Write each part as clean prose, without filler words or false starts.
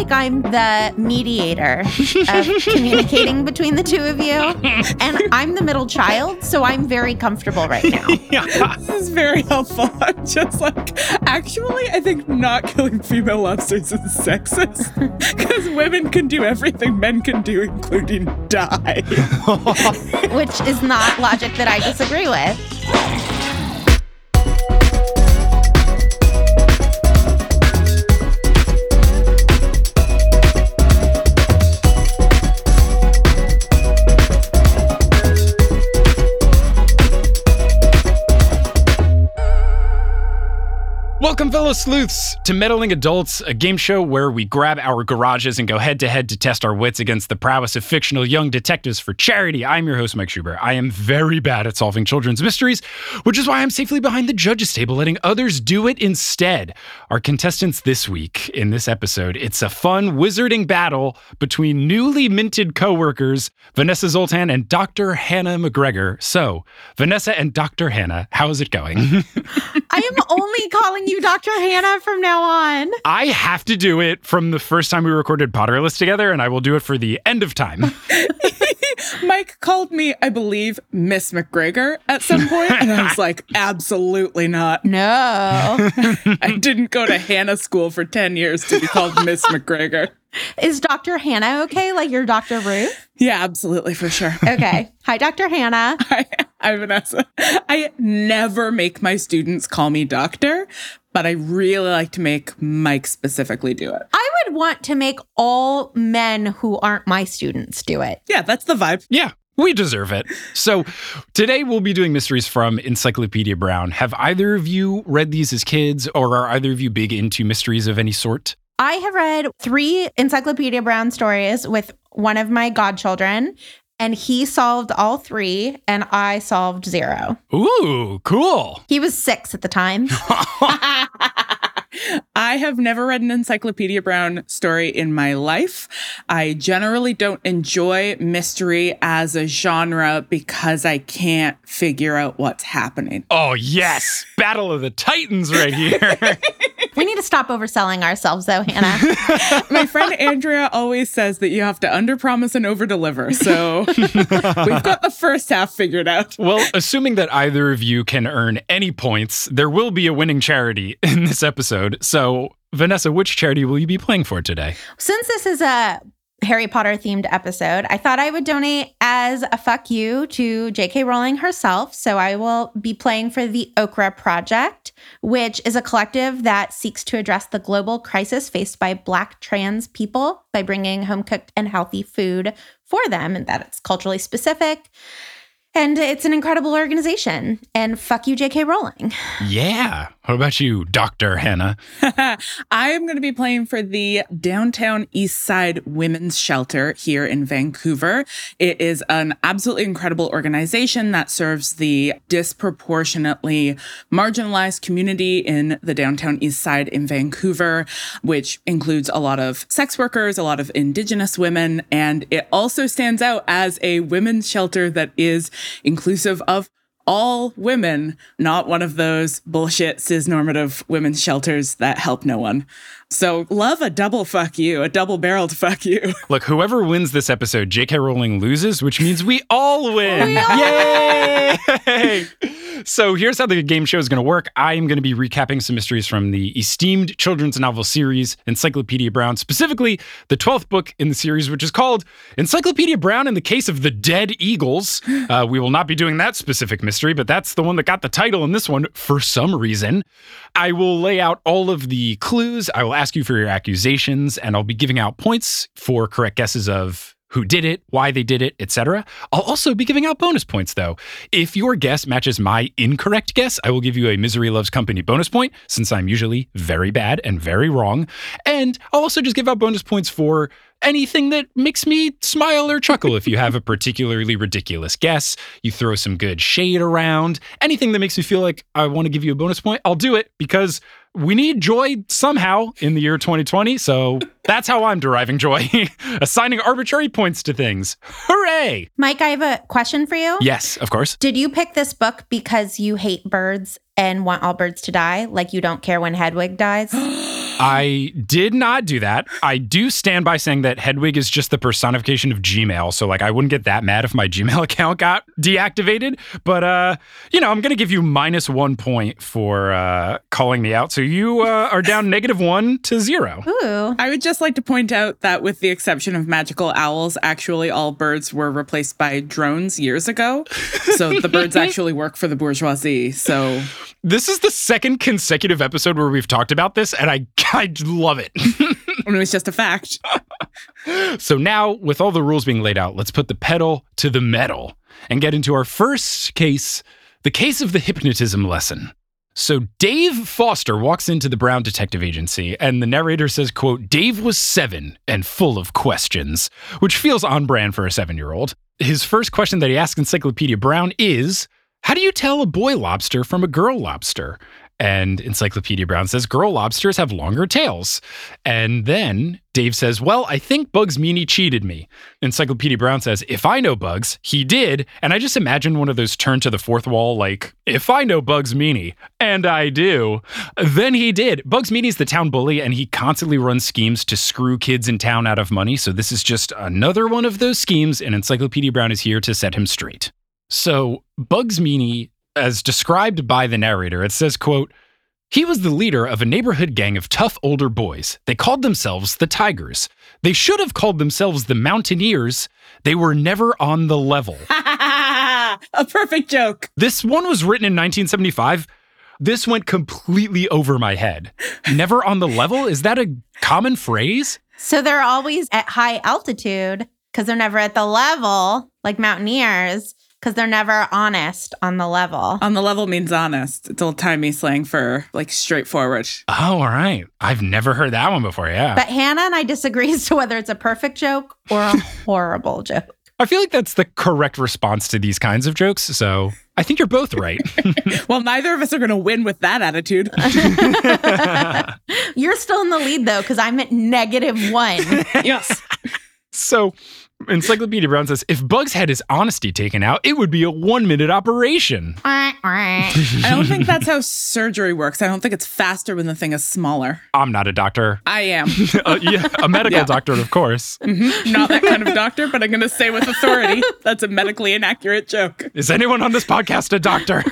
like I'm the mediator of communicating between the two of you. And I'm the middle child, so I'm very comfortable right now. Yeah. This is very helpful. I'm just like, actually, I think not killing female lobsters is sexist. Because women can do everything men can do, including die. Which is not logic that I disagree with. Welcome, fellow sleuths, to Meddling Adults, a game show where we grab our garages and go head-to-head to test our wits against the prowess of fictional young detectives for charity. I'm your host, Mike Schubert. I am very bad at solving children's mysteries, which is why I'm safely behind the judge's table, letting others do it instead. Our contestants this week, in this episode, it's a fun wizarding battle between newly minted co-workers, Vanessa Zoltan and Dr. Hannah McGregor. So, Vanessa and Dr. Hannah, how is it going? I am only calling you Dr. Hannah from now on. I have to do it from the first time we recorded Potter List together, and I will do it for the end of time. Mike called me, I believe, Miss McGregor at some point, and I was like, absolutely not. No. I didn't go to Hannah school for 10 years to be called Miss McGregor. Is Dr. Hannah okay? Like your Dr. Ruth? Yeah, absolutely, for sure. Okay. Hi, Dr. Hannah. Hi, Vanessa. I never make my students call me doctor, but I really like to make Mike specifically do it. I would want to make all men who aren't my students do it. Yeah, that's the vibe. Yeah. We deserve it. So today we'll be doing mysteries from Encyclopedia Brown. Have either of you read these as kids, or are either of you big into mysteries of any sort? I have read 3 Encyclopedia Brown stories with one of my godchildren, and he solved all 3, and I solved 0. Ooh, cool. He was 6 at the time. I have never read an Encyclopedia Brown story in my life. I generally don't enjoy mystery as a genre because I can't figure out what's happening. Oh, yes. Battle of the Titans right here. We need to stop overselling ourselves, though, Hannah. My friend Andrea always says that you have to underpromise and overdeliver. So we've got the first half figured out. Well, assuming that either of you can earn any points, there will be a winning charity in this episode. So, Vanessa, which charity will you be playing for today? Since this is a Harry Potter themed episode, I thought I would donate as a fuck you to J.K. Rowling herself. So I will be playing for the Okra Project, which is a collective that seeks to address the global crisis faced by Black trans people by bringing home-cooked and healthy food for them, and that it's culturally specific. And it's an incredible organization. And fuck you, J.K. Rowling. Yeah. What about you, Dr. Hannah? I am going to be playing for the Downtown Eastside Women's Shelter here in Vancouver. It is an absolutely incredible organization that serves the disproportionately marginalized community in the Downtown Eastside in Vancouver, which includes a lot of sex workers, a lot of Indigenous women. And it also stands out as a women's shelter that is inclusive of all women, not one of those bullshit cis-normative women's shelters that help no one. So love a double fuck you, a double-barreled fuck you. Look, whoever wins this episode, J.K. Rowling loses, which means we all win. Yay! So here's how the game show is going to work. I am going to be recapping some mysteries from the esteemed children's novel series, Encyclopedia Brown, specifically the 12th book in the series, which is called Encyclopedia Brown: In the Case of the Dead Eagles. We will not be doing that specific mystery, but that's the one that got the title in this one for some reason. I will lay out all of the clues. I will ask you for your accusations, and I'll be giving out points for correct guesses of who did it, why they did it, etc. I'll also be giving out bonus points, though. If your guess matches my incorrect guess, I will give you a Misery Loves Company bonus point, since I'm usually very bad and very wrong. And I'll also just give out bonus points for anything that makes me smile or chuckle. If you have a particularly ridiculous guess, you throw some good shade around, anything that makes me feel like I want to give you a bonus point, I'll do it, because we need joy somehow in the year 2020, so that's how I'm deriving joy, assigning arbitrary points to things. Hooray! Mike, I have a question for you. Yes, of course. Did you pick this book because you hate birds and want all birds to die, like you don't care when Hedwig dies? I did not do that. I do stand by saying that Hedwig is just the personification of Gmail. So, like, I wouldn't get that mad if my Gmail account got deactivated. But, you know, I'm going to give you -1 point for calling me out. So you are down -1 to 0. Ooh. I would just like to point out that with the exception of magical owls, actually all birds were replaced by drones years ago. So the birds actually work for the bourgeoisie. So this is the second consecutive episode where we've talked about this, and I love it. I mean, it's just a fact. So now, with all the rules being laid out, let's put the pedal to the metal and get into our first case, the case of the hypnotism lesson. So Dave Foster walks into the Brown Detective Agency, and the narrator says, quote, "Dave was 7 and full of questions," which feels on brand for a 7-year-old. His first question that he asks Encyclopedia Brown is, "How do you tell a boy lobster from a girl lobster?" And Encyclopedia Brown says, "Girl lobsters have longer tails." And then Dave says, "Well, I think Bugs Meenie cheated me." Encyclopedia Brown says, "If I know Bugs, he did." And I just imagine one of those turn to the fourth wall, like, if I know Bugs Meenie, and I do, then he did. Bugs Meenie's the town bully, and he constantly runs schemes to screw kids in town out of money. So this is just another one of those schemes, and Encyclopedia Brown is here to set him straight. So Bugs Meenie, as described by the narrator, it says, quote, "He was the leader of a neighborhood gang of tough older boys. They called themselves the Tigers. They should have called themselves the Mountaineers. They were never on the level." A perfect joke. This one was written in 1975. This went completely over my head. Never on the level? Is that a common phrase? So they're always at high altitude because they're never at the level, like mountaineers. Because they're never honest on the level. On the level means honest. It's old-timey slang for, like, straightforward. Oh, all right. I've never heard that one before, yeah. But Hannah and I disagree as to whether it's a perfect joke or a horrible joke. I feel like that's the correct response to these kinds of jokes, so I think you're both right. Well, neither of us are going to win with that attitude. You're still in the lead, though, because I'm at -1. Yes. So Encyclopedia Brown says, if Bugs had his honesty taken out, it would be a 1-minute operation. I don't think that's how surgery works. I don't think it's faster when the thing is smaller. I'm not a doctor. I am. Yeah, a medical doctor, of course. Mm-hmm. Not that kind of doctor, but I'm going to say with authority, that's a medically inaccurate joke. Is anyone on this podcast a doctor?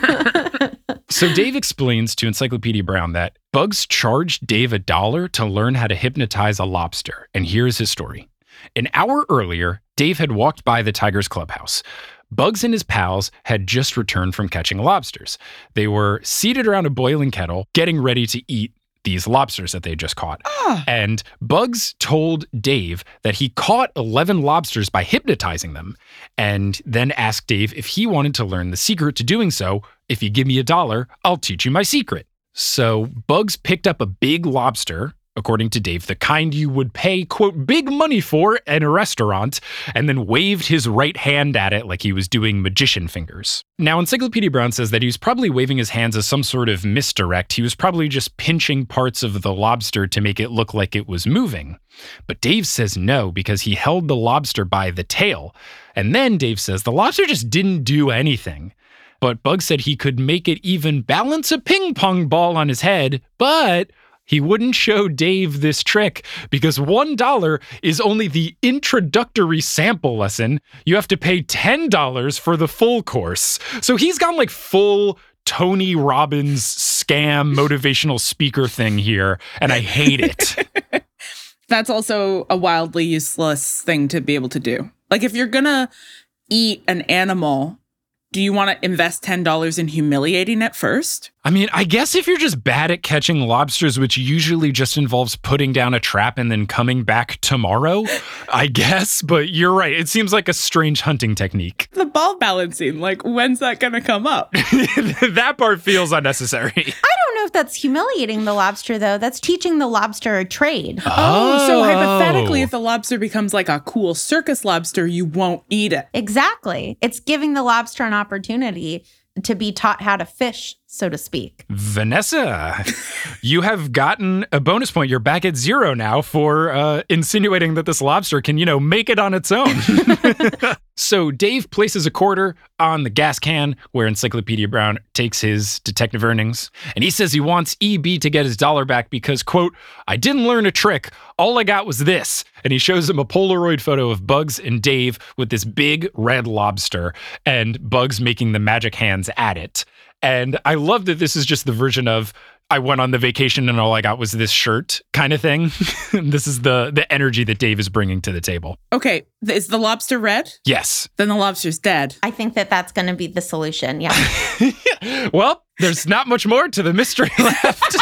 So Dave explains to Encyclopedia Brown that Bugs charged Dave $1 to learn how to hypnotize a lobster. And here's his story. An hour earlier, Dave had walked by the Tigers' clubhouse. Bugs and his pals had just returned from catching lobsters. They were seated around a boiling kettle, getting ready to eat these lobsters that they just caught. And Bugs told Dave that he caught 11 lobsters by hypnotizing them, and then asked Dave if he wanted to learn the secret to doing so. "If you give me $1, I'll teach you my secret." So Bugs picked up a big lobster, according to Dave, the kind you would pay, quote, "big money for" in a restaurant, and then waved his right hand at it like he was doing magician fingers. Now, Encyclopedia Brown says that he was probably waving his hands as some sort of misdirect. He was probably just pinching parts of the lobster to make it look like it was moving. But Dave says no, because he held the lobster by the tail. And then Dave says the lobster just didn't do anything. But Bugs said he could make it even balance a ping pong ball on his head, but he wouldn't show Dave this trick because $1 is only the introductory sample lesson. You have to pay $10 for the full course. So he's gone like full Tony Robbins scam motivational speaker thing here, and I hate it. That's also a wildly useless thing to be able to do. Like, if you're going to eat an animal, do you want to invest $10 in humiliating it first? I mean, I guess if you're just bad at catching lobsters, which usually just involves putting down a trap and then coming back tomorrow, I guess. But you're right. It seems like a strange hunting technique. The ball balancing, like, when's that going to come up? That part feels unnecessary. I don't know if that's humiliating the lobster, though. That's teaching the lobster a trade. Oh, so hypothetically, if the lobster becomes like a cool circus lobster, you won't eat it. Exactly. It's giving the lobster an opportunity to be taught how to fish so to speak. Vanessa, you have gotten a bonus point. You're back at zero now for insinuating that this lobster can, make it on its own. So Dave places a quarter on the gas can where Encyclopedia Brown takes his detective earnings. And he says he wants EB to get his dollar back because, quote, I didn't learn a trick. All I got was this. And he shows him a Polaroid photo of Bugs and Dave with this big red lobster and Bugs making the magic hands at it. And I love that this is just the version of I went on the vacation and all I got was this shirt kind of thing. This is the energy that Dave is bringing to the table. Okay. Is the lobster red? Yes. Then the lobster's dead. I think that's going to be the solution. Yeah. Yeah. Well, there's not much more to the mystery left.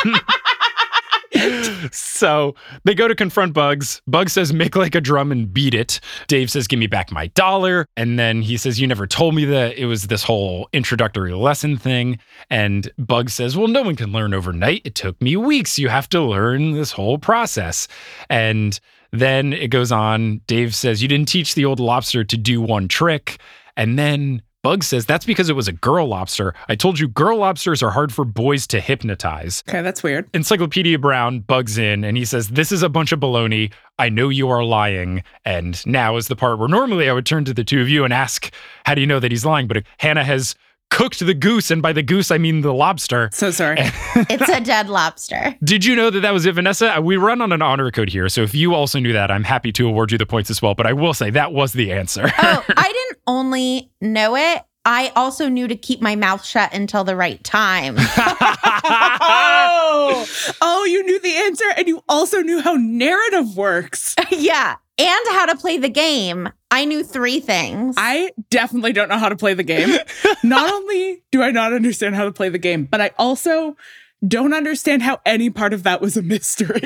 So they go to confront Bugs. Bugs says, make like a drum and beat it. Dave says, give me back my dollar. And then he says, you never told me that it was this whole introductory lesson thing. And Bugs says, well, no one can learn overnight. It took me weeks. You have to learn this whole process. And then it goes on. Dave says, you didn't teach the old lobster to do one trick. And then Bugs says, that's because it was a girl lobster. I told you girl lobsters are hard for boys to hypnotize. Okay, that's weird. Encyclopedia Brown bugs in and he says, this is a bunch of baloney. I know you are lying. And now is the part where normally I would turn to the two of you and ask, how do you know that he's lying? But Hannah has cooked the goose. And by the goose, I mean the lobster. So sorry. It's a dead lobster. Did you know that was it, Vanessa? We run on an honor code here. So if you also knew that, I'm happy to award you the points as well. But I will say that was the answer. Oh, I didn't only know it. I also knew to keep my mouth shut until the right time. Oh, you knew the answer and you also knew how narrative works. Yeah, and how to play the game. I knew three things. I definitely don't know how to play the game. Not only do I not understand how to play the game, but I also don't understand how any part of that was a mystery.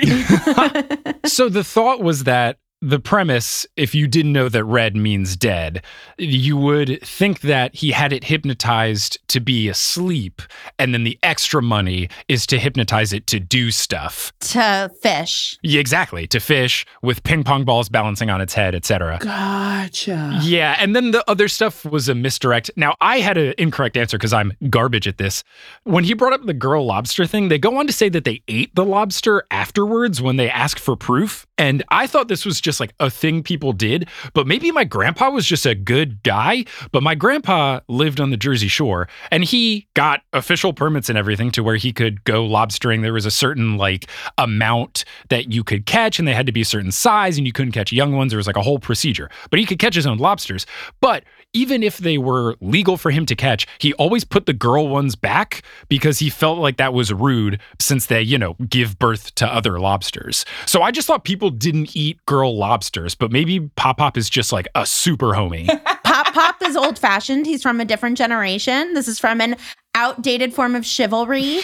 So the thought was that the premise, if you didn't know that red means dead, you would think that he had it hypnotized to be asleep, and then the extra money is to hypnotize it to do stuff. To fish. Yeah, exactly, to fish with ping pong balls balancing on its head, etc. Gotcha. Yeah, and then the other stuff was a misdirect. Now, I had an incorrect answer because I'm garbage at this. When he brought up the girl lobster thing, they go on to say that they ate the lobster afterwards when they ask for proof, and I thought this was just like a thing people did, but maybe my grandpa was just a good guy. But my grandpa lived on the Jersey Shore and he got official permits and everything to where he could go lobstering. There was a certain like amount that you could catch and they had to be a certain size and you couldn't catch young ones. There was like a whole procedure, but he could catch his own lobsters. But even if they were legal for him to catch, he always put the girl ones back because he felt like that was rude since they, give birth to other lobsters. So I just thought people didn't eat girl lobsters, but maybe Pop is just like a super homie. Pop is old fashioned. He's from a different generation. This is from an outdated form of chivalry.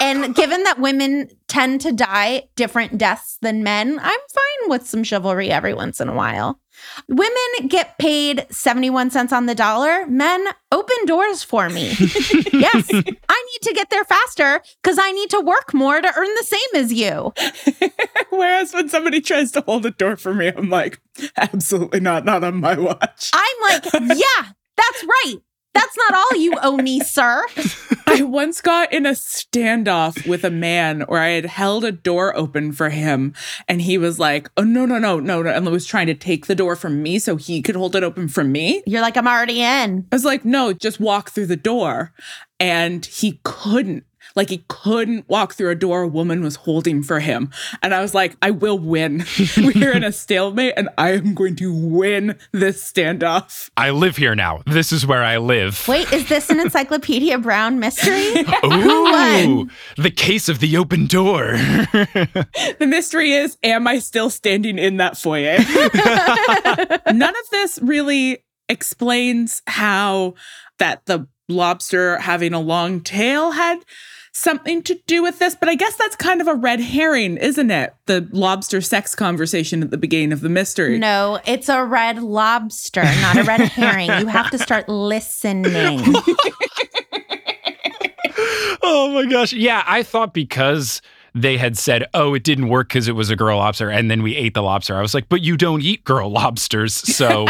And given that women tend to die different deaths than men, I'm fine with some chivalry every once in a while. Women get paid 71 cents on the dollar. Men, open doors for me. Yes, I need to get there faster because I need to work more to earn the same as you. Whereas when somebody tries to hold a door for me, I'm like, absolutely not, not on my watch. I'm like, yeah, that's right. That's not all you owe me, sir. I once got in a standoff with a man where I had held a door open for him. And he was like, oh, no. And was trying to take the door from me so he could hold it open for me. You're like, I'm already in. I was like, no, just walk through the door. And he couldn't. Like, he couldn't walk through a door a woman was holding for him. And I was like, I will win. We're in a stalemate, and I am going to win this standoff. I live here now. This is where I live. Wait, is this an Encyclopedia Brown mystery? Ooh, the case of the open door. The mystery is, am I still standing in that foyer? None of this really explains how that the lobster having a long tail had something to do with this, but I guess that's kind of a red herring, isn't it? The lobster sex conversation at the beginning of the mystery. No, it's a red lobster, not a red herring. You have to start listening. Oh my gosh. Yeah, I thought because they had said, oh, it didn't work because it was a girl lobster, and then we ate the lobster. I was like, but you don't eat girl lobsters, so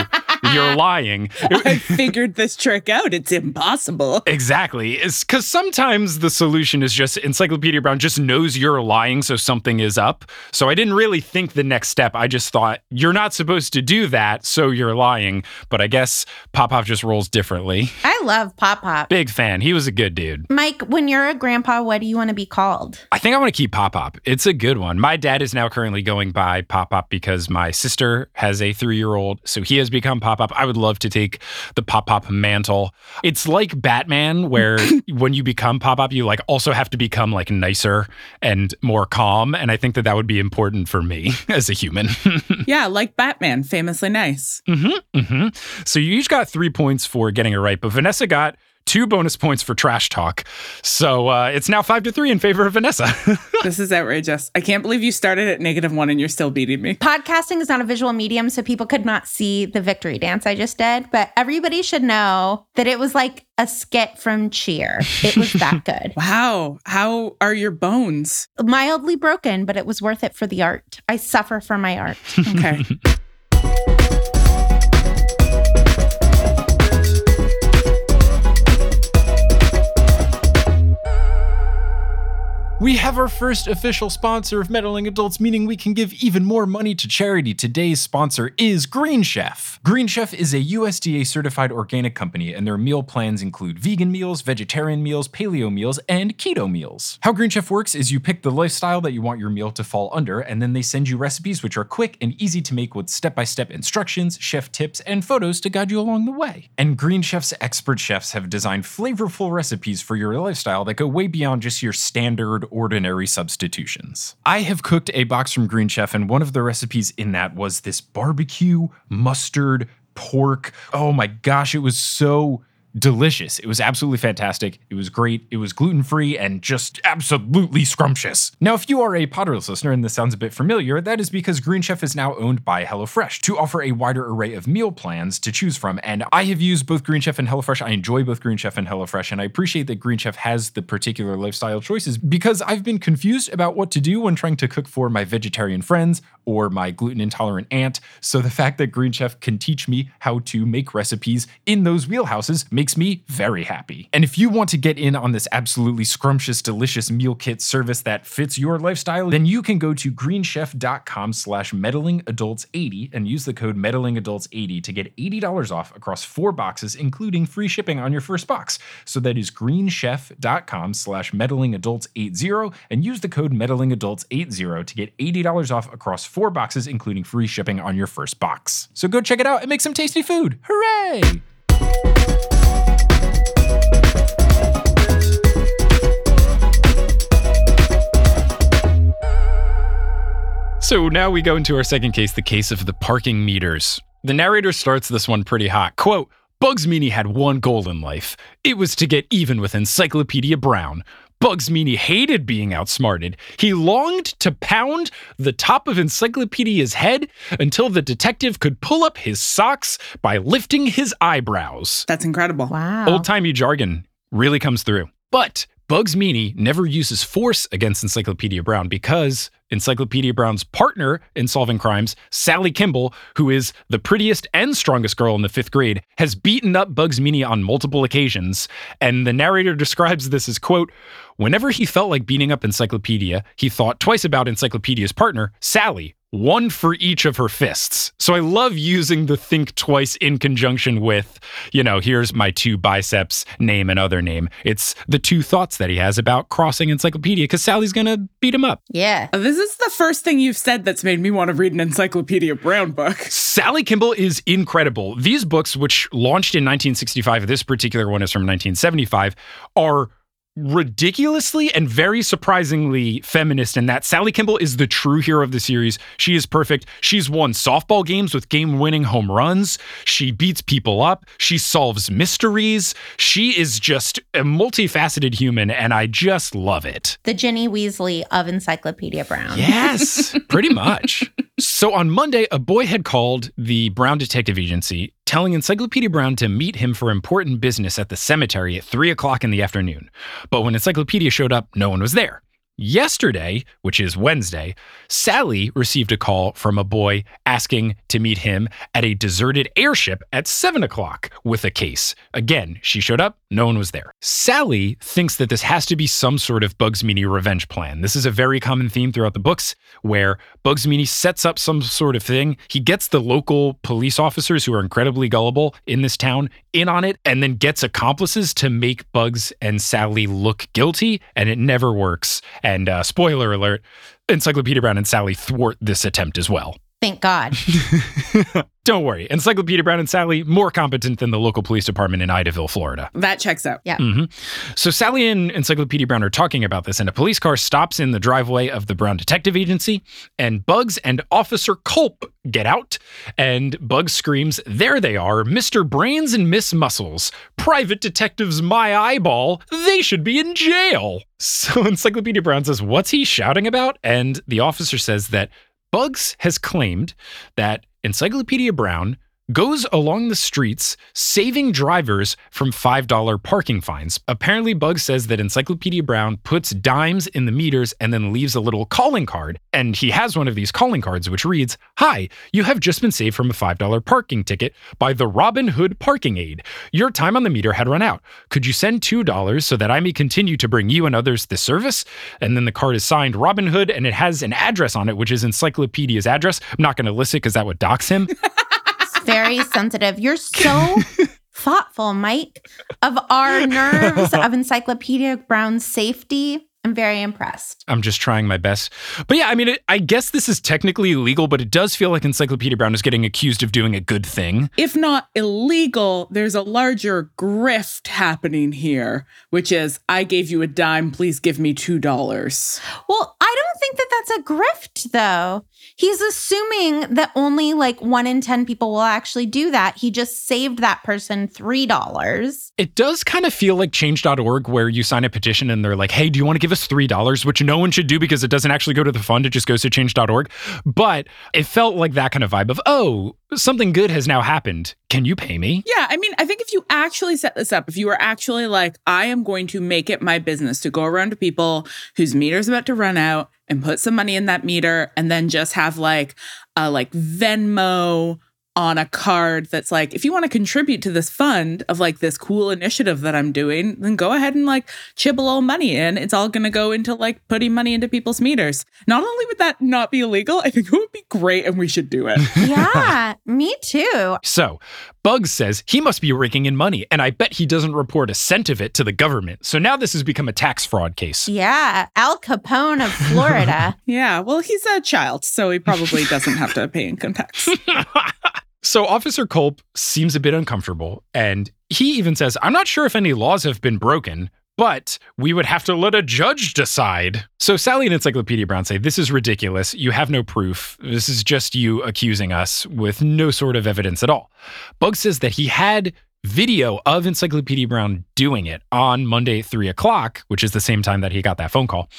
You're lying. I figured this trick out. It's impossible. Exactly. Because sometimes the solution is just Encyclopedia Brown just knows you're lying, so something is up. So I didn't really think the next step. I just thought, you're not supposed to do that, so you're lying. But I guess Pop-Pop just rolls differently. I love Pop-Pop. Big fan. He was a good dude. Mike, when you're a grandpa, what do you want to be called? I think I want to keep Pop-Pop. It's a good one. My dad is now currently going by Pop-Pop because my sister has a 3-year-old, so he has become Pop-Pop. I would love to take the Pop-Pop mantle. It's like Batman, where when you become Pop-Pop, you like also have to become like nicer and more calm. And I think that that would be important for me as a human. Yeah, like Batman, famously nice. Mm-hmm, mm-hmm. So you each got 3 points for getting it right, but Vanessa got 2 bonus points for trash talk. So it's now 5-3 in favor of Vanessa. This is outrageous. I can't believe you started at -1 and you're still beating me. Podcasting is not a visual medium, so people could not see the victory dance I just did. But everybody should know that it was like a skit from Cheer. It was that good. Wow. How are your bones? Mildly broken, but it was worth it for the art. I suffer for my art. Okay. We have our first official sponsor of Meddling Adults, meaning we can give even more money to charity. Today's sponsor is Green Chef. Green Chef is a USDA-certified organic company, and their meal plans include vegan meals, vegetarian meals, paleo meals, and keto meals. How Green Chef works is you pick the lifestyle that you want your meal to fall under, and then they send you recipes which are quick and easy to make with step-by-step instructions, chef tips, and photos to guide you along the way. And Green Chef's expert chefs have designed flavorful recipes for your lifestyle that go way beyond just your standard ordinary substitutions. I have cooked a box from Green Chef, and one of the recipes in that was this barbecue mustard pork. Oh my gosh, it was so delicious. It was absolutely fantastic. It was great. It was gluten-free and just absolutely scrumptious. Now, if you are a Potterless listener, and this sounds a bit familiar, that is because Green Chef is now owned by HelloFresh to offer a wider array of meal plans to choose from. And I have used both Green Chef and HelloFresh. I enjoy both Green Chef and HelloFresh, and I appreciate that Green Chef has the particular lifestyle choices because I've been confused about what to do when trying to cook for my vegetarian friends or my gluten-intolerant aunt. So the fact that Green Chef can teach me how to make recipes in those wheelhouses makes me very happy. And if you want to get in on this absolutely scrumptious, delicious meal kit service that fits your lifestyle, then you can go to greenchef.com/meddlingadults80 and use the code meddlingadults80 to get $80 off across 4 boxes, including free shipping on your first box. So that is greenchef.com/meddlingadults80 and use the code meddlingadults80 to get $80 off across 4 boxes, including free shipping on your first box. So go check it out and make some tasty food. Hooray! So now we go into our second case, the case of the parking meters. The narrator starts this one pretty hot. Quote, Bugs Meenie had one goal in life. It was to get even with Encyclopedia Brown. Bugs Meenie hated being outsmarted. He longed to pound the top of Encyclopedia's head until the detective could pull up his socks by lifting his eyebrows. That's incredible. Wow. Old-timey jargon really comes through. But Bugs Meenie never uses force against Encyclopedia Brown because Encyclopedia Brown's partner in solving crimes, Sally Kimball, who is the prettiest and strongest girl in the 5th grade, has beaten up Bugs Meenie on multiple occasions. And the narrator describes this as, quote, whenever he felt like beating up Encyclopedia, he thought twice about Encyclopedia's partner, Sally, one for each of her fists. So I love using the think twice in conjunction with, you know, here's my 2 biceps, name and other name. It's the 2 thoughts that he has about crossing Encyclopedia because Sally's going to beat him up. Yeah. This is the first thing you've said that's made me want to read an Encyclopedia Brown book. Sally Kimball is incredible. These books, which launched in 1965, this particular one is from 1975, are ridiculously and very surprisingly feminist in that Sally Kimball is the true hero of the series. She is perfect. She's won softball games with game-winning home runs. She beats people up. She solves mysteries. She is just a multifaceted human, and I just love it. The Ginny Weasley of Encyclopedia Brown. Yes, pretty much. So on Monday, a boy had called the Brown Detective Agency telling Encyclopedia Brown to meet him for important business at the cemetery at 3:00 in the afternoon. But when Encyclopedia showed up, no one was there. Yesterday, which is Wednesday, Sally received a call from a boy asking to meet him at a deserted airship at 7 o'clock with a case. Again, she showed up. No one was there. Sally thinks that this has to be some sort of Bugs Meenie revenge plan. This is a very common theme throughout the books where Bugs Meenie sets up some sort of thing. He gets the local police officers who are incredibly gullible in this town in on it and then gets accomplices to make Bugs and Sally look guilty, and it never works. And spoiler alert, Encyclopedia Brown and Sally thwart this attempt as well. Thank God. Don't worry. Encyclopedia Brown and Sally, more competent than the local police department in Idaville, Florida. That checks out. Yeah. Mm-hmm. So Sally and Encyclopedia Brown are talking about this, and a police car stops in the driveway of the Brown Detective Agency, and Bugs and Officer Culp get out, and Bugs screams, "There they are, Mr. Brains and Miss Muscles. Private detectives my eyeball. They should be in jail." So Encyclopedia Brown says, "What's he shouting about?" And the officer says that Bugs has claimed that Encyclopedia Brown goes along the streets saving drivers from $5 parking fines. Apparently, Bugs says that Encyclopedia Brown puts dimes in the meters and then leaves a little calling card. And he has one of these calling cards, which reads, "Hi, you have just been saved from a $5 parking ticket by the Robin Hood Parking Aid. Your time on the meter had run out. Could you send $2 so that I may continue to bring you and others this service?" And then the card is signed Robin Hood, and it has an address on it, which is Encyclopedia's address. I'm not going to list it because that would dox him. Very sensitive. You're so thoughtful, Mike, of our nerves, of Encyclopedia Brown's safety. I'm very impressed. I'm just trying my best. But yeah, I mean, I guess this is technically illegal, but it does feel like Encyclopedia Brown is getting accused of doing a good thing. If not illegal, there's a larger grift happening here, which is, I gave you a dime, please give me $2. Well, I don't think that's a grift, though. He's assuming that only like 1 in 10 people will actually do that. He just saved that person $3. It does kind of feel like change.org, where you sign a petition and they're like, "Hey, do you want to give us $3, which no one should do because it doesn't actually go to the fund. It just goes to change.org. But it felt like that kind of vibe of, oh, something good has now happened. Can you pay me? Yeah, I mean, I think if you actually set this up, if you were actually like, I am going to make it my business to go around to people whose meter's about to run out and put some money in that meter and then just have like a Venmo on a card that's like, if you want to contribute to this fund of like this cool initiative that I'm doing, then go ahead and like chip a little money in. It's all going to go into like putting money into people's meters. Not only would that not be illegal, I think it would be great and we should do it. Yeah, me too. So Bugs says he must be raking in money, and I bet he doesn't report a cent of it to the government. So now this has become a tax fraud case. Yeah, Al Capone of Florida. Yeah, well, he's a child, so he probably doesn't have to pay income tax. So Officer Culp seems a bit uncomfortable, and he even says, "I'm not sure if any laws have been broken, but we would have to let a judge decide." So Sally and Encyclopedia Brown say, "This is ridiculous. You have no proof. This is just you accusing us with no sort of evidence at all." Bugs says that he had video of Encyclopedia Brown doing it on Monday at 3 o'clock, which is the same time that he got that phone call.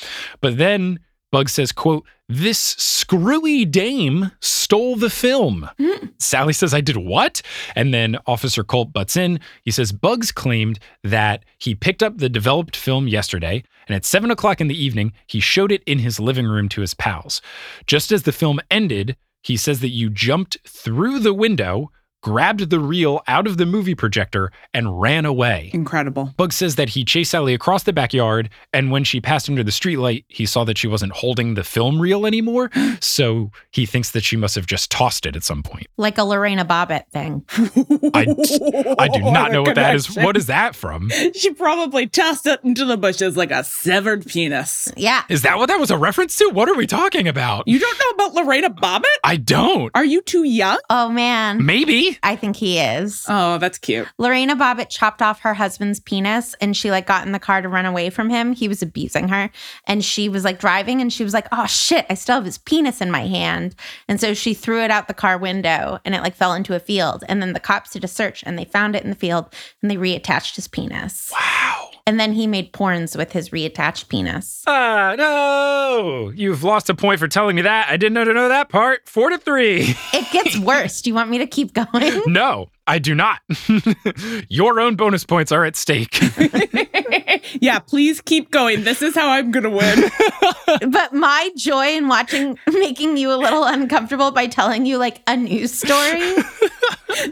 But then Bugs says, quote, "This screwy dame stole the film." Sally says, "I did what?" And then Officer Culp butts in. He says, Bugs claimed that he picked up the developed film yesterday, and at 7 o'clock in the evening, he showed it in his living room to his pals. Just as the film ended, he says that you jumped through the window, grabbed the reel out of the movie projector, and ran away. Incredible. Bugs says that he chased Sally across the backyard, and when she passed under the streetlight, he saw that she wasn't holding the film reel anymore, so he thinks that she must have just tossed it at some point. Like a Lorena Bobbitt thing. I do not know what that is. What is that from? She probably tossed it into the bushes like a severed penis. Yeah. Is that what that was a reference to? What are we talking about? You don't know about Lorena Bobbitt? I don't. Are you too young? Oh, man. Maybe. I think he is. Oh, that's cute. Lorena Bobbitt chopped off her husband's penis, and she like got in the car to run away from him. He was abusing her, and she was like driving, and she was like, "Oh shit, I still have his penis in my hand." And so she threw it out the car window, and it like fell into a field. And then the cops did a search, and they found it in the field, and they reattached his penis. Wow. And then he made porns with his reattached penis. No! You've lost a point for telling me that. I didn't know that part. 4-3. It gets worse. Do you want me to keep going? No, I do not. Your own bonus points are at stake. Yeah, please keep going. This is how I'm going to win. But my joy in making you a little uncomfortable by telling you like a news story.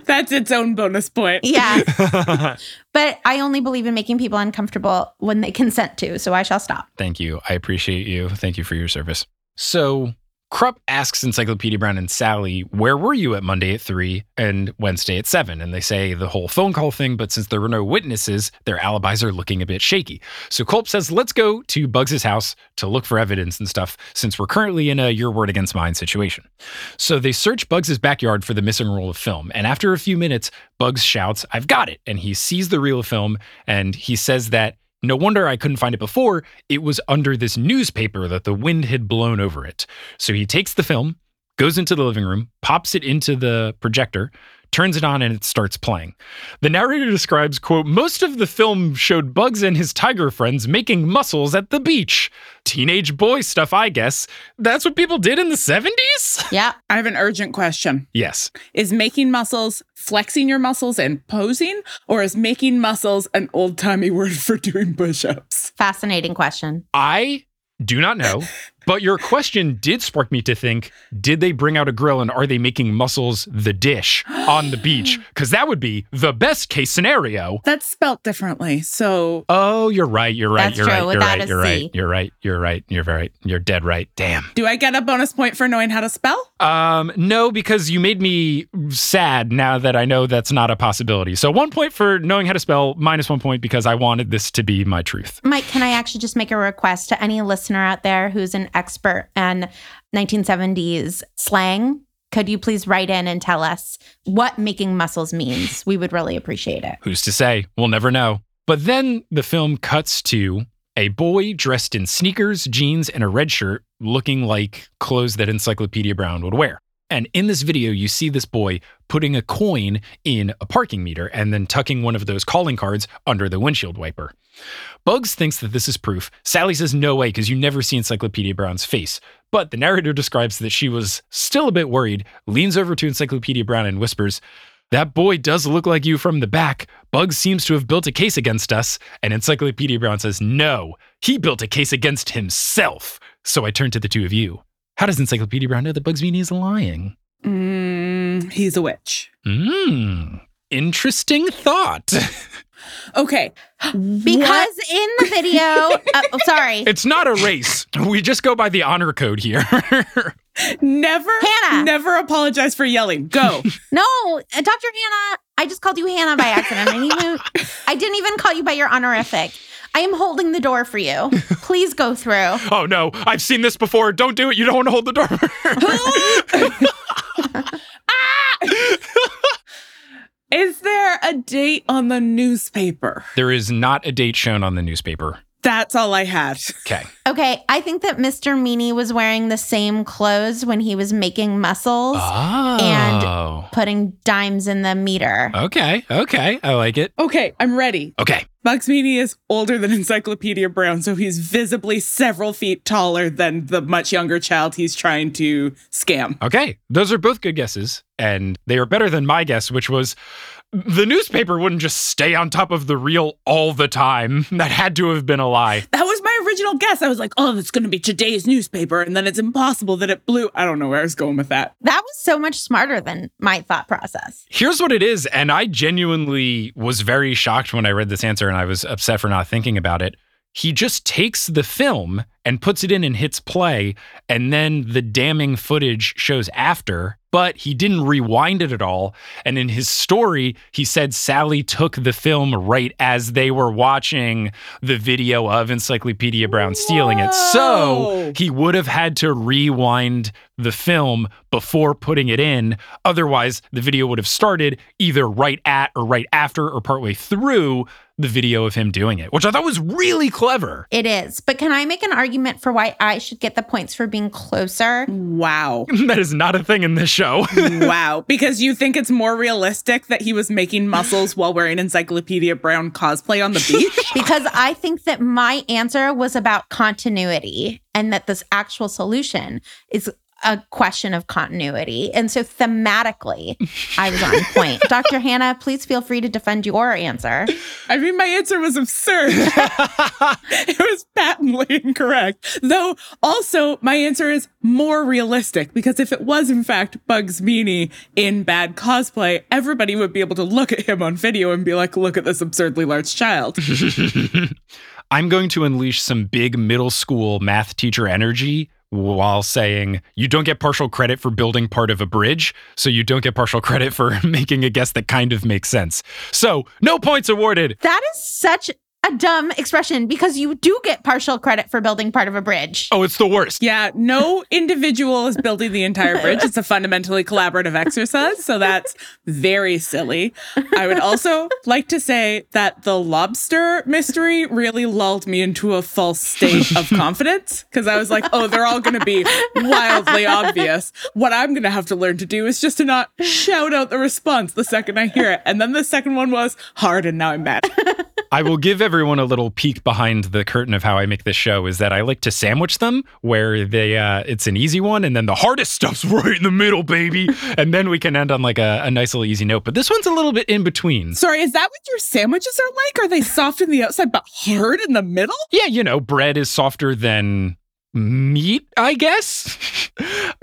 That's its own bonus point. Yeah. But I only believe in making people uncomfortable when they consent to, so I shall stop. Thank you. I appreciate you. Thank you for your service. So Krupp asks Encyclopedia Brown and Sally, where were you at Monday at 3 and Wednesday at 7? And they say the whole phone call thing, but since there were no witnesses, their alibis are looking a bit shaky. So Culp says, let's go to Bugs' house to look for evidence and stuff, since we're currently in a your word against mine situation. So they search Bugs' backyard for the missing roll of film. And after a few minutes, Bugs shouts, I've got it. And he sees the reel of film and he says that no wonder I couldn't find it before. It was under this newspaper that the wind had blown over it. So he takes the film, goes into the living room, pops it into the projector, turns it on, and it starts playing. The narrator describes, quote, most of the film showed Bugs and his tiger friends making muscles at the beach. Teenage boy stuff, I guess. That's what people did in the 70s? Yeah. I have an urgent question. Yes. Is making muscles flexing your muscles and posing, or is making muscles an old-timey word for doing push-ups? Fascinating question. I do not know, but your question did spark me to think, did they bring out a grill and are they making muscles the dish on the beach? Because that would be the best case scenario. That's spelt differently, so... Oh, you're right, you're right, you're right, you're right, you're right, you're right, you're right, you're right, you're dead right, damn. Do I get a bonus point for knowing how to spell? No, because you made me sad now that I know that's not a possibility. So 1 point for knowing how to spell, minus 1 point because I wanted this to be my truth. Mike, can I actually just make a request to any listener out there who's an expert on 1970s slang? Could you please write in and tell us what making muscles means? We would really appreciate it. Who's to say? We'll never know. But then the film cuts to a boy dressed in sneakers, jeans, and a red shirt, looking like clothes that Encyclopedia Brown would wear. And in this video, you see this boy putting a coin in a parking meter and then tucking one of those calling cards under the windshield wiper. Bugs thinks that this is proof. Sally says, no way, because you never see Encyclopedia Brown's face. But the narrator describes that she was still a bit worried, leans over to Encyclopedia Brown and whispers, that boy does look like you from the back. Bugs seems to have built a case against us. And Encyclopedia Brown says, no, he built a case against himself. So I turn to the two of you. How does Encyclopedia Brown know that Bugs Meenie is lying? He's a witch. Interesting thought. Okay. Because in the video... sorry. It's not a race. We just go by the honor code here. Never apologize for yelling. Go. No, Dr. Hannah, I just called you Hannah by accident. I didn't even call you by your honorific. I am holding the door for you. Please go through. Oh, no. I've seen this before. Don't do it. You don't want to hold the door. Is there a date on the newspaper? There is not a date shown on the newspaper. That's all I had. Okay, I think that Mr. Meenie was wearing the same clothes when he was making muscles and putting dimes in the meter. Okay, I like it. Okay, I'm ready. Okay. Bugs Meenie is older than Encyclopedia Brown, so he's visibly several feet taller than the much younger child he's trying to scam. Okay, those are both good guesses, and they are better than my guess, which was the newspaper wouldn't just stay on top of the reel all the time. That had to have been a lie. That was my original guess. I was like, oh, it's going to be today's newspaper, and then it's impossible that it blew. I don't know where I was going with that. That was so much smarter than my thought process. Here's what it is, and I genuinely was very shocked when I read this answer, and I was upset for not thinking about it. He just takes the film and puts it in and hits play, and then the damning footage shows after, but he didn't rewind it at all. And in his story, he said Sally took the film right as they were watching the video of Encyclopedia Brown stealing it. So he would have had to rewind the film before putting it in. Otherwise, the video would have started either right at or right after or partway through the video of him doing it, which I thought was really clever. It is. But can I make an argument for why I should get the points for being closer? Wow. That is not a thing in this show. Wow. Because you think it's more realistic that he was making muscles while wearing Encyclopedia Brown cosplay on the beach? Because I think that my answer was about continuity and that this actual solution is a question of continuity. And so thematically, I was on point. Dr. Hannah, please feel free to defend your answer. I mean, my answer was absurd. It was patently incorrect. Though also my answer is more realistic, because if it was in fact Bugs Meenie in bad cosplay, everybody would be able to look at him on video and be like, look at this absurdly large child. I'm going to unleash some big middle school math teacher energy while saying you don't get partial credit for building part of a bridge, so you don't get partial credit for making a guess that kind of makes sense. So no points awarded. That is such a dumb expression, because you do get partial credit for building part of a bridge. Oh, it's the worst. Yeah, no individual is building the entire bridge. It's a fundamentally collaborative exercise, so that's very silly. I would also like to say that the lobster mystery really lulled me into a false state of confidence, because I was like, oh, they're all going to be wildly obvious. What I'm going to have to learn to do is just to not shout out the response the second I hear it. And then the second one was hard, and now I'm mad. I will give everyone a little peek behind the curtain of how I make this show is that I like to sandwich them where they it's an easy one, and then the hardest stuff's right in the middle, baby. And then we can end on like a nice little easy note. But this one's a little bit in between. Sorry, is that what your sandwiches are like? Are they soft on the outside but hard in the middle? Yeah, you know, bread is softer than meat, I guess.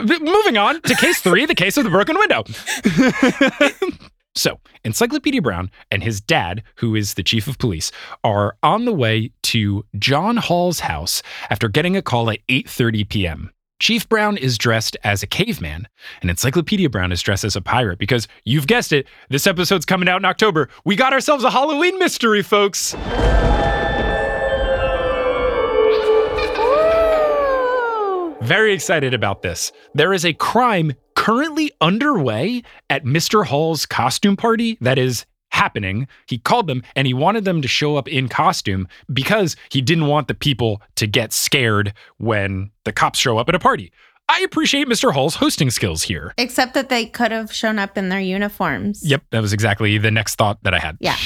Moving on to case three, the case of the broken window. So, Encyclopedia Brown and his dad, who is the chief of police, are on the way to John Hall's house after getting a call at 8:30 p.m. Chief Brown is dressed as a caveman, and Encyclopedia Brown is dressed as a pirate, because you've guessed it, this episode's coming out in October. We got ourselves a Halloween mystery, folks! Very excited about this. There is a crime currently underway at Mr. Hall's costume party that is happening. He called them and he wanted them to show up in costume because he didn't want the people to get scared when the cops show up at a party. I appreciate Mr. Hall's hosting skills here. Except that they could have shown up in their uniforms. Yep, that was exactly the next thought that I had. Yeah.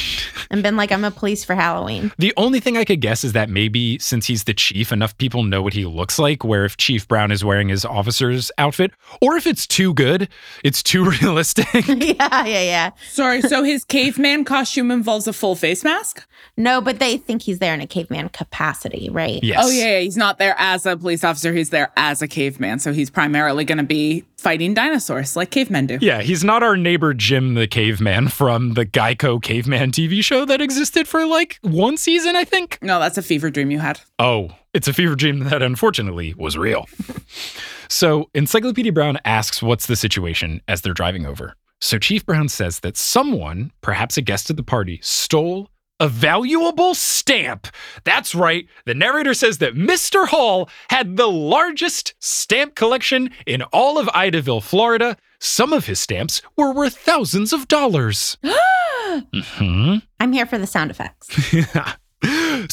And been like, I'm a police for Halloween. The only thing I could guess is that maybe since he's the chief, enough people know what he looks like, where if Chief Brown is wearing his officer's outfit, or if it's too good, it's too realistic. Yeah. Sorry, so his caveman costume involves a full face mask? No, but they think he's there in a caveman capacity, right? Yes. Oh, yeah, he's not there as a police officer. He's there as a caveman. So he's primarily going to be fighting dinosaurs like cavemen do. Yeah, he's not our neighbor Jim the caveman from the Geico Caveman TV show that existed for like one season, I think. No, that's a fever dream you had. Oh, it's a fever dream that unfortunately was real. So Encyclopedia Brown asks what's the situation as they're driving over. So Chief Brown says that someone, perhaps a guest at the party, stole a valuable stamp. That's right. The narrator says that Mr. Hall had the largest stamp collection in all of Idaville, Florida. Some of his stamps were worth thousands of dollars. Mm-hmm. I'm here for the sound effects.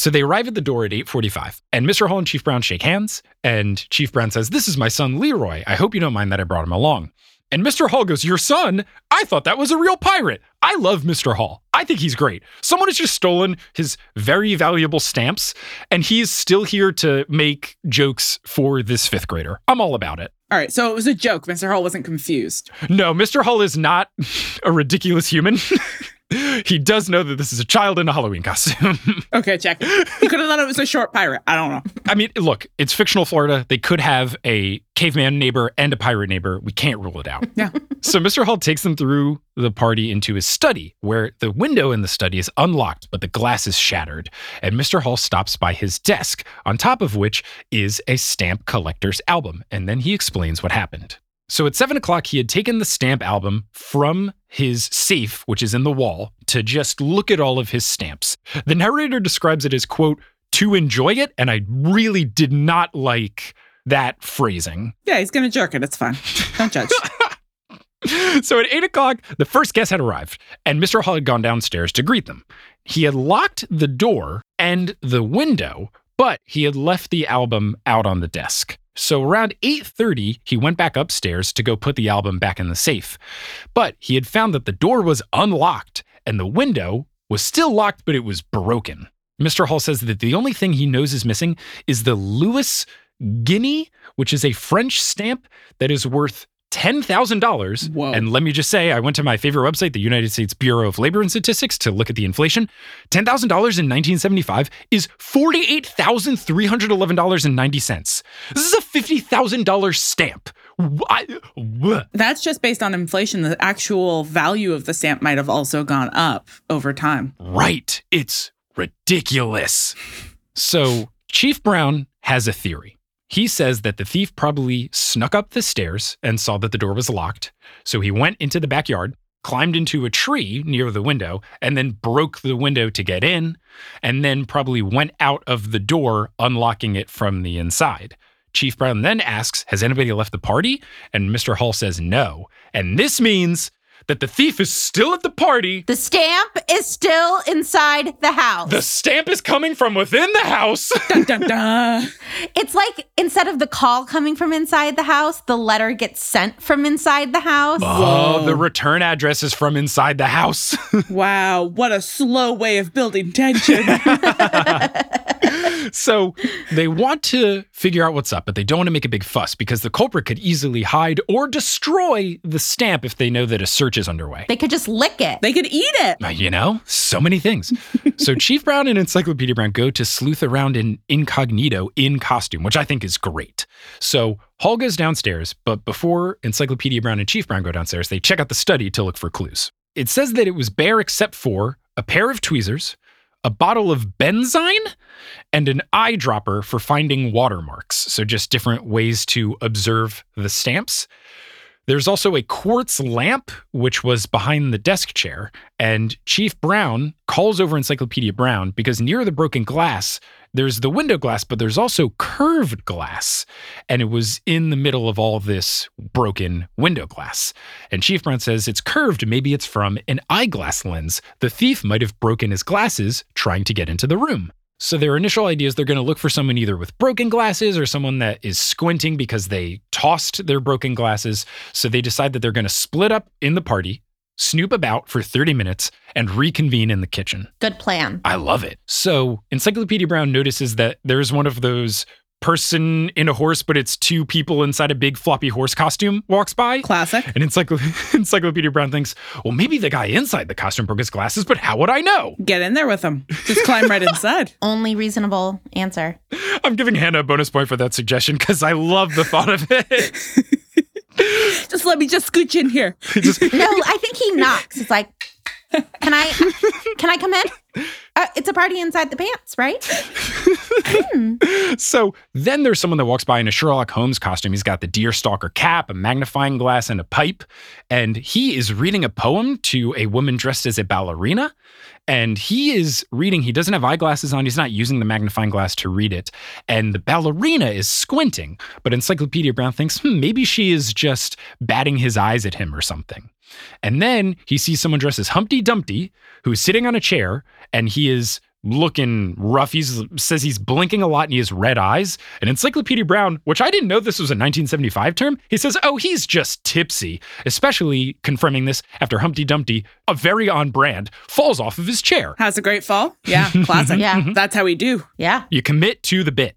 So they arrive at the door at 8:45, and Mr. Hall and Chief Brown shake hands, and Chief Brown says, "This is my son, Leroy. I hope you don't mind that I brought him along." And Mr. Hall goes, "Your son? I thought that was a real pirate." I love Mr. Hall. I think he's great. Someone has just stolen his very valuable stamps, and he's still here to make jokes for this fifth grader. I'm all about it. All right, so it was a joke. Mr. Hall wasn't confused. No, Mr. Hall is not a ridiculous human. He does know that this is a child in a Halloween costume. Okay, check. He could have thought it was a short pirate. I don't know. I mean, look, it's fictional Florida. They could have a caveman neighbor and a pirate neighbor. We can't rule it out. Yeah. So Mr. Hall takes them through the party into his study, where the window in the study is unlocked, but the glass is shattered. And Mr. Hall stops by his desk, on top of which is a stamp collector's album. And then he explains what happened. So at 7 o'clock, he had taken the stamp album from his safe, which is in the wall, to just look at all of his stamps. The narrator describes it as, quote, to enjoy it. And I really did not like that phrasing. Yeah, he's going to jerk it. It's fine. Don't judge. So at 8 o'clock, the first guest had arrived, and Mr. Hall had gone downstairs to greet them. He had locked the door and the window, but he had left the album out on the desk. So around 8:30, he went back upstairs to go put the album back in the safe. But he had found that the door was unlocked and the window was still locked, but it was broken. Mr. Hall says that the only thing he knows is missing is the Louis Guinea, which is a French stamp that is worth $10,000. And let me just say, I went to my favorite website, the United States Bureau of Labor and Statistics, to look at the inflation. $10,000 in 1975 is $48,311.90. This is a $50,000 stamp. That's just based on inflation. The actual value of the stamp might have also gone up over time. Right. It's ridiculous. So Chief Brown has a theory. He says that the thief probably snuck up the stairs and saw that the door was locked. So he went into the backyard, climbed into a tree near the window, and then broke the window to get in, and then probably went out of the door, unlocking it from the inside. Chief Brown then asks, has anybody left the party? And Mr. Hall says no. And this means that the thief is still at the party. The stamp is still inside the house. The stamp is coming from within the house. Dun, dun, dun. It's like instead of the call coming from inside the house, the letter gets sent from inside the house. Oh, whoa. The return address is from inside the house. Wow, what a slow way of building tension. So they want to figure out what's up, but they don't want to make a big fuss because the culprit could easily hide or destroy the stamp if they know that a search is underway. They could just lick it. They could eat it. You know, so many things. So Chief Brown and Encyclopedia Brown go to sleuth around in incognito in costume, which I think is great. So Hall goes downstairs, but before Encyclopedia Brown and Chief Brown go downstairs, they check out the study to look for clues. It says that it was bare except for a pair of tweezers, a bottle of benzine, and an eyedropper for finding watermarks. So just different ways to observe the stamps. There's also a quartz lamp, which was behind the desk chair. And Chief Brown calls over Encyclopedia Brown because near the broken glass, there's the window glass, but there's also curved glass. And it was in the middle of all this broken window glass. And Chief Brown says it's curved. Maybe it's from an eyeglass lens. The thief might have broken his glasses trying to get into the room. So their initial idea is they're going to look for someone either with broken glasses or someone that is squinting because they tossed their broken glasses. So they decide that they're going to split up in the party, snoop about for 30 minutes, and reconvene in the kitchen. Good plan. I love it. So Encyclopedia Brown notices that there's one of those person in a horse, but it's two people inside a big floppy horse costume walks by. Classic. And Encyclopedia Brown thinks, well, maybe the guy inside the costume broke his glasses, but how would I know? Get in there with him. Just climb right inside. Only reasonable answer. I'm giving Hannah a bonus point for that suggestion because I love the thought of it. Just let me just scooch in here. No, I think he knocks. It's like, can I come in? It's a party inside the pants, right? So then there's someone that walks by in a Sherlock Holmes costume. He's got the deerstalker cap, a magnifying glass, and a pipe. And he is reading a poem to a woman dressed as a ballerina. And he is reading. He doesn't have eyeglasses on. He's not using the magnifying glass to read it. And the ballerina is squinting. But Encyclopedia Brown thinks, maybe she is just batting his eyes at him or something. And then he sees someone dressed as Humpty Dumpty, who's sitting on a chair, and he is looking rough. He says he's blinking a lot and he has red eyes. And Encyclopedia Brown, which I didn't know this was a 1975 term, he says, oh, he's just tipsy, especially confirming this after Humpty Dumpty, a very on brand, falls off of his chair. Has a great fall. Yeah, classic. Yeah. That's how we do. Yeah. You commit to the bit.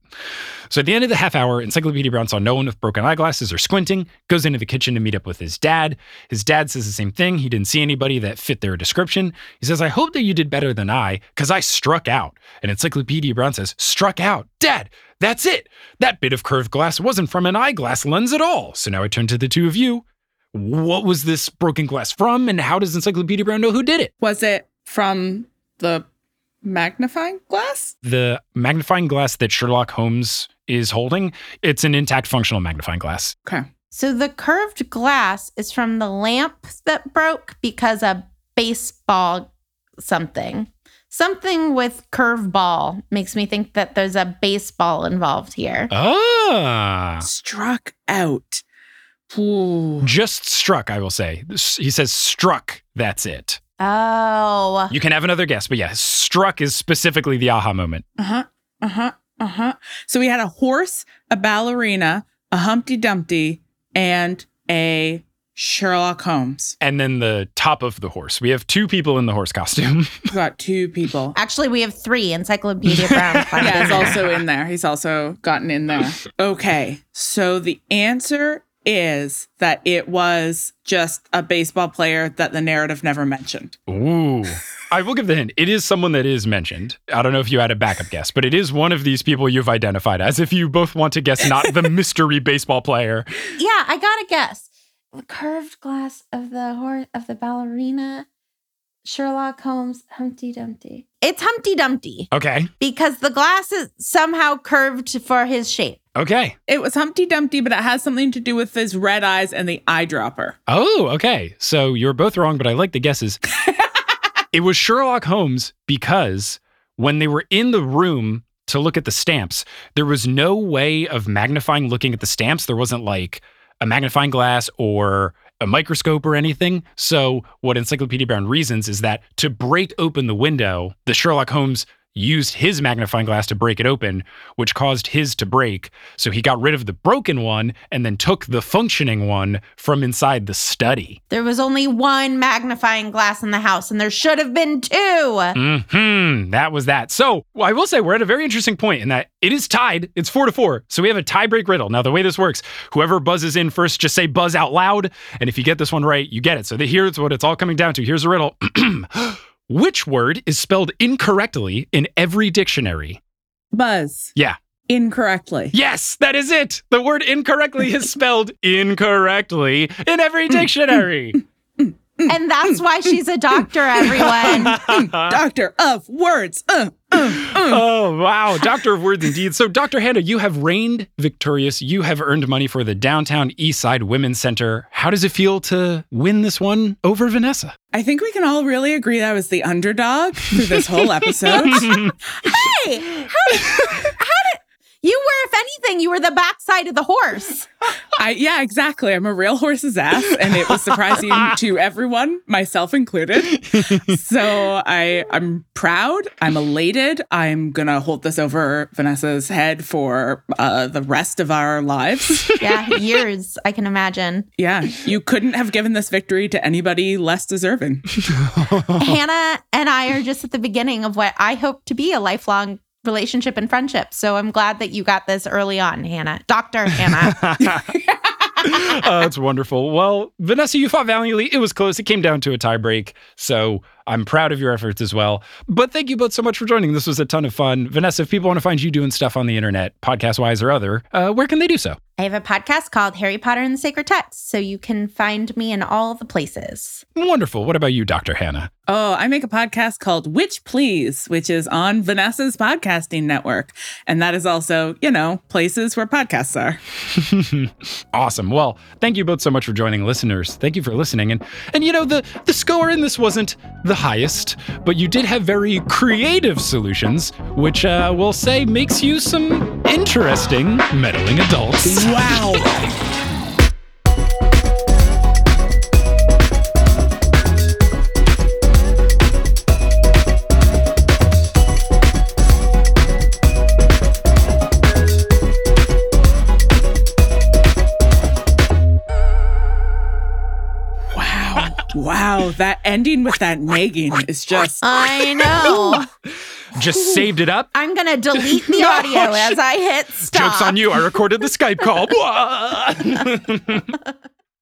So at the end of the half hour, Encyclopedia Brown saw no one with broken eyeglasses or squinting, goes into the kitchen to meet up with his dad. His dad says the same thing. He didn't see anybody that fit their description. He says, I hope that you did better than I, because I struck out. And Encyclopedia Brown says, struck out? Dad, that's it. That bit of curved glass wasn't from an eyeglass lens at all. So now I turn to the two of you. What was this broken glass from, and how does Encyclopedia Brown know who did it? Was it from the magnifying glass? The magnifying glass that Sherlock Holmes is holding. It's an intact functional magnifying glass. Okay. So the curved glass is from the lamp that broke because a baseball something. Something with curved ball makes me think that there's a baseball involved here. Ah. Struck out. Ooh. Just struck, I will say. He says struck, that's it. Oh. You can have another guess, but yeah, struck is specifically the aha moment. Uh-huh, uh-huh, uh-huh. So we had a horse, a ballerina, a Humpty Dumpty, and a Sherlock Holmes. And then the top of the horse. We have two people in the horse costume. We got two people. Actually, we have three. Encyclopedia Brown. Yeah, he's also in there. He's also gotten in there. Okay, so the answer is that it was just a baseball player that the narrative never mentioned. Ooh. I will give the hint. It is someone that is mentioned. I don't know if you had a backup guess, but it is one of these people you've identified as, if you both want to guess not the mystery baseball player. Yeah, I got a guess. The curved glass of the horse, of the ballerina, Sherlock Holmes, Humpty Dumpty. It's Humpty Dumpty. Okay. Because the glass is somehow curved for his shape. Okay. It was Humpty Dumpty, but it has something to do with his red eyes and the eyedropper. Oh, okay. So you're both wrong, but I like the guesses. It was Sherlock Holmes because when they were in the room to look at the stamps, there was no way of magnifying looking at the stamps. There wasn't like a magnifying glass or a microscope or anything. So what Encyclopedia Brown reasons is that to break open the window, the Sherlock Holmes used his magnifying glass to break it open, which caused his to break. So he got rid of the broken one and then took the functioning one from inside the study. There was only one magnifying glass in the house, and there should have been two. Mm-hmm. That was that. So I will say we're at a very interesting point in that it is tied. It's 4-4. So we have a tie break riddle. Now, the way this works, whoever buzzes in first, just say buzz out loud. And if you get this one right, you get it. So here's what it's all coming down to. Here's the riddle. Which word is spelled incorrectly in every dictionary? Buzz. Yeah. Incorrectly. Yes, that is it. The word incorrectly is spelled incorrectly in every dictionary. And that's why she's a doctor, everyone. Doctor of words. Oh, wow. Doctor of words indeed. So, Dr. Hannah, you have reigned victorious. You have earned money for the Downtown Eastside Women's Shelter. How does it feel to win this one over Vanessa? I think we can all really agree that I was the underdog through this whole episode. Hey! You were, if anything, you were the backside of the horse. Yeah, exactly. I'm a real horse's ass, and it was surprising to everyone, myself included. So I'm proud. I'm elated. I'm going to hold this over Vanessa's head for the rest of our lives. Yeah, years, I can imagine. Yeah, you couldn't have given this victory to anybody less deserving. Hannah and I are just at the beginning of what I hope to be a lifelong relationship and friendship. So I'm glad that you got this early on, Hannah. Dr. Hannah. That's wonderful. Well, Vanessa, you fought valiantly. It was close. It came down to a tie break. So I'm proud of your efforts as well. But thank you both so much for joining. This was a ton of fun. Vanessa, if people want to find you doing stuff on the internet, podcast-wise or other, where can they do so? I have a podcast called Harry Potter and the Sacred Text, so you can find me in all the places. Wonderful. What about you, Dr. Hannah? Oh, I make a podcast called Witch Please, which is on Vanessa's podcasting network. And that is also, places where podcasts are. Awesome. Well, thank you both so much for joining, listeners. Thank you for listening. And the score in this wasn't the highest, but you did have very creative solutions, which we'll say makes you some interesting meddling adults. Wow. Wow, that ending with that nagging is just... I know. Just saved it up. I'm going to delete the audio as I hit stop. Joke's on you. I recorded the Skype call.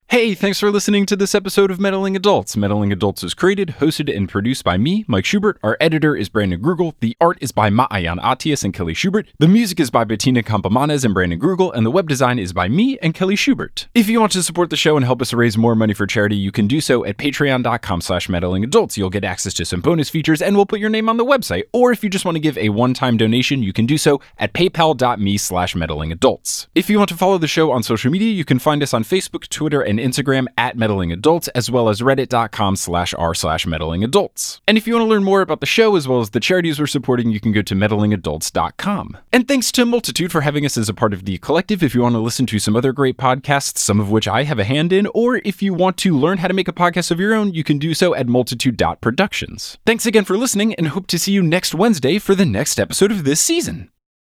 Hey, thanks for listening to this episode of Meddling Adults. Meddling Adults is created, hosted, and produced by me, Mike Schubert. Our editor is Brandon Grugel. The art is by Maayan Atias and Kelly Schubert. The music is by Bettina Campomanes and Brandon Grugel. And the web design is by me and Kelly Schubert. If you want to support the show and help us raise more money for charity, you can do so at patreon.com/meddlingadults. You'll get access to some bonus features, and we'll put your name on the website. Or if you just want to give a one-time donation, you can do so at paypal.me/meddlingadults. If you want to follow the show on social media, you can find us on Facebook, Twitter, and Instagram at meddlingadults, as well as reddit.com/r/meddlingadults. And if you want to learn more about the show, as well as the charities we're supporting, you can go to meddlingadults.com. And thanks to Multitude for having us as a part of the collective. If you want to listen to some other great podcasts, some of which I have a hand in, or if you want to learn how to make a podcast of your own, you can do so at multitude.productions. Thanks again for listening, and hope to see you next Wednesday for the next episode of this season.